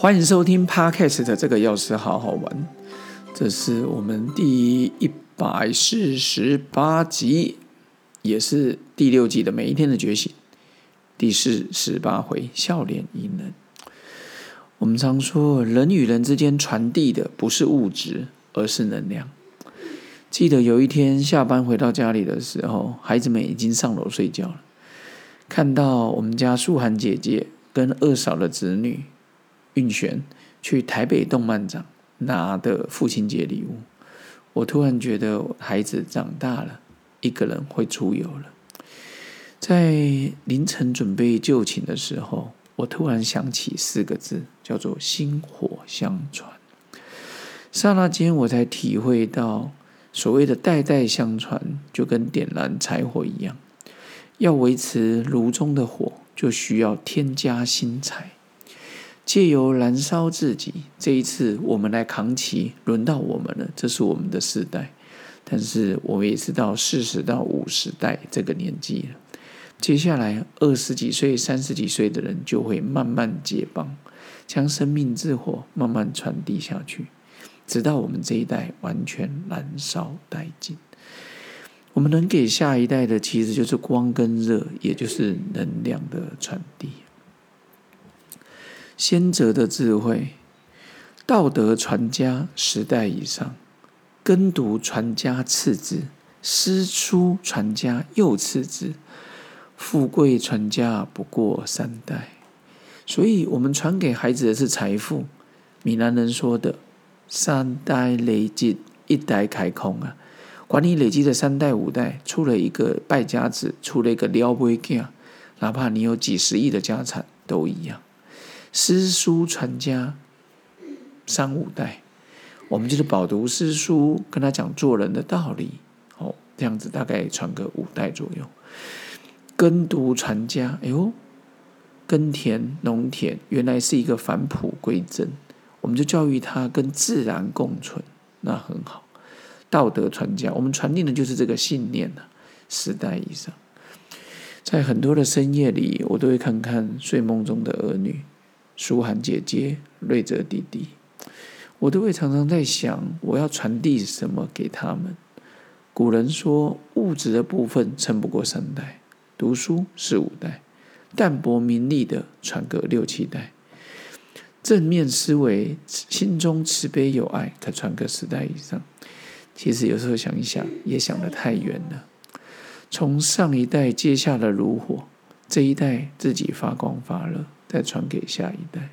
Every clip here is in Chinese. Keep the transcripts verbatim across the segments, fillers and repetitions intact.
欢迎收听 Podcast 的这个钥匙好好玩，这是我们第一百四十八集，也是第六季的每一天的觉醒，第四十八回笑脸迎人。我们常说人与人之间传递的不是物质，而是能量。记得有一天下班回到家里的时候，孩子们已经上楼睡觉了，看到我们家素涵姐姐跟二嫂的子女运璇去台北动漫展拿的父亲节礼物，我突然觉得孩子长大了，一个人会出游了。在凌晨准备就寝的时候，我突然想起四个字，叫做薪火相传。刹那间我才体会到，所谓的代代相传就跟点燃柴火一样，要维持炉中的火，就需要添加新柴，借由燃烧自己。这一次我们来扛旗，轮到我们了，这是我们的世代，但是我们也是到四十到五十代这个年纪了，接下来二十几岁三十几岁的人就会慢慢解绑，将生命之火慢慢传递下去，直到我们这一代完全燃烧殆尽。我们能给下一代的其实就是光跟热，也就是能量的传递。先哲的智慧，道德传家十代以上，耕读传家次之，诗书传家又次之，富贵传家不过三代。所以我们传给孩子的是财富，闽南人说的三代累积，一代开空啊！管你累积的三代五代，出了一个败家子，出了一个撩妹囝，哪怕你有几十亿的家产都一样。诗书传家三五代，我们就是饱读诗书，跟他讲做人的道理，哦，这样子大概传个五代左右。耕读传家，哎呦，耕田农田原来是一个返璞归真。我们就教育他跟自然共存，那很好。道德传家，我们传递的就是这个信念啊，十代以上。在很多的深夜里，我都会看看睡梦中的儿女，舒涵姐姐、瑞哲弟弟，我都会常常在想，我要传递什么给他们。古人说，物质的部分撑不过三代，读书是五代，淡泊名利的传个六七代。正面思维，心中慈悲有爱，可传个十代以上。其实有时候想一想，也想得太远了。从上一代接下了炉火，这一代自己发光发热，再传给下一代。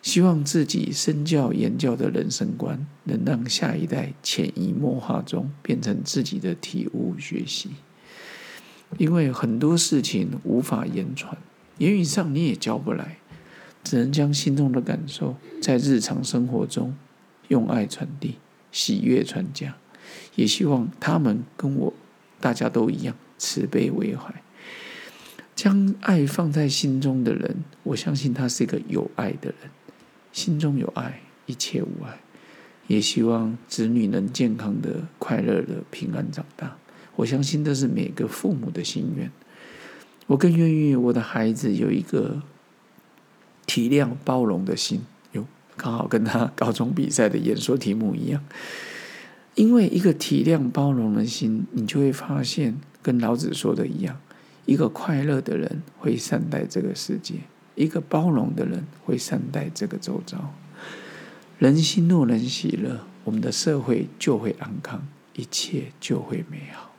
希望自己身教言教的人生观，能让下一代潜移默化中变成自己的体悟学习。因为很多事情无法言传，言语上你也教不来，只能将心中的感受在日常生活中用爱传递，喜悦传家。也希望他们跟我大家都一样，慈悲为怀，将爱放在心中的人，我相信他是一个有爱的人。心中有爱，一切无碍。也希望子女能健康的、快乐的、平安长大，我相信这是每个父母的心愿。我更愿意我的孩子有一个体谅包容的心，有刚好跟他高中比赛的演说题目一样。因为一个体谅包容的心，你就会发现跟老子说的一样，一个快乐的人会善待这个世界，一个包容的人会善待这个周遭。人心若能喜乐，我们的社会就会安康，一切就会美好。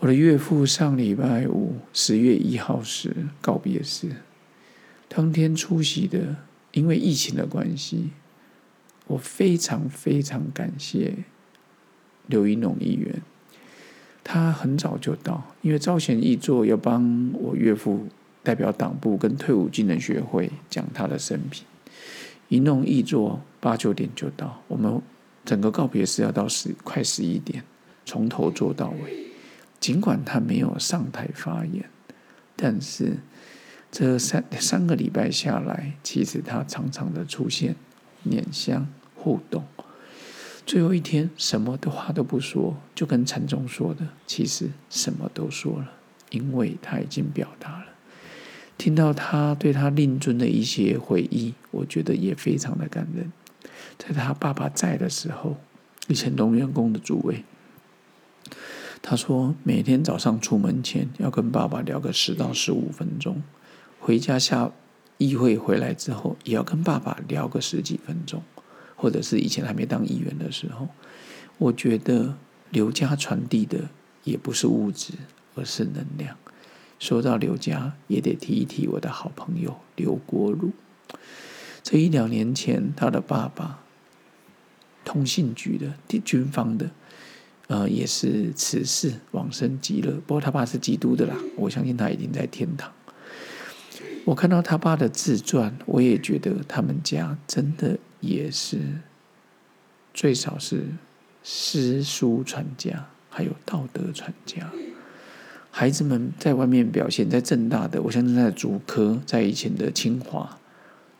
我的岳父上礼拜五十月一号时告别式，当天出席的，因为疫情的关系，我非常非常感谢刘一农议员。他很早就到，因为招贤议座要帮我岳父代表党部跟退伍军人学会讲他的生平。一农议座八九点就到，我们整个告别式要到十快十一点，从头做到尾。尽管他没有上台发言，但是这 三, 三个礼拜下来，其实他常常的出现，拈香互动。最后一天什么的话都不说，就跟禅宗说的，其实什么都说了，因为他已经表达了。听到他对他令尊的一些回忆，我觉得也非常的感人。在他爸爸在的时候，以前农员工的主委，他说每天早上出门前要跟爸爸聊个十到十五分钟，回家下议会回来之后也要跟爸爸聊个十几分钟，或者是以前还没当议员的时候。我觉得刘家传递的也不是物质，而是能量。说到刘家，也得提一提我的好朋友刘国儒。这一两年前，他的爸爸通信局的军方的呃，也是慈氏往生极乐，不过他爸是基督的啦，我相信他已经在天堂。我看到他爸的自传，我也觉得他们家真的也是最少是诗书传家，还有道德传家。孩子们在外面表现，在政大的，我相信在竹科，在以前的清华、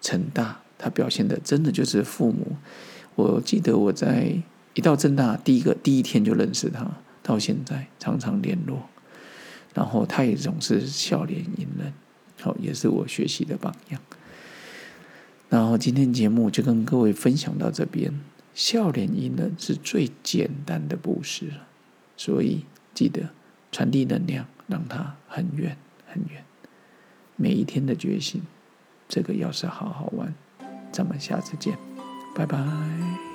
成大，他表现的真的就是父母。我记得我在一到政大第一个第一天就认识他，到现在常常联络，然后他也总是笑脸迎人，好、哦，也是我学习的榜样。然后今天节目就跟各位分享到这边，笑脸迎人是最简单的布施，所以记得传递能量，让它很远很远。每一天的觉醒，这个要是好好玩，咱们下次见，拜拜。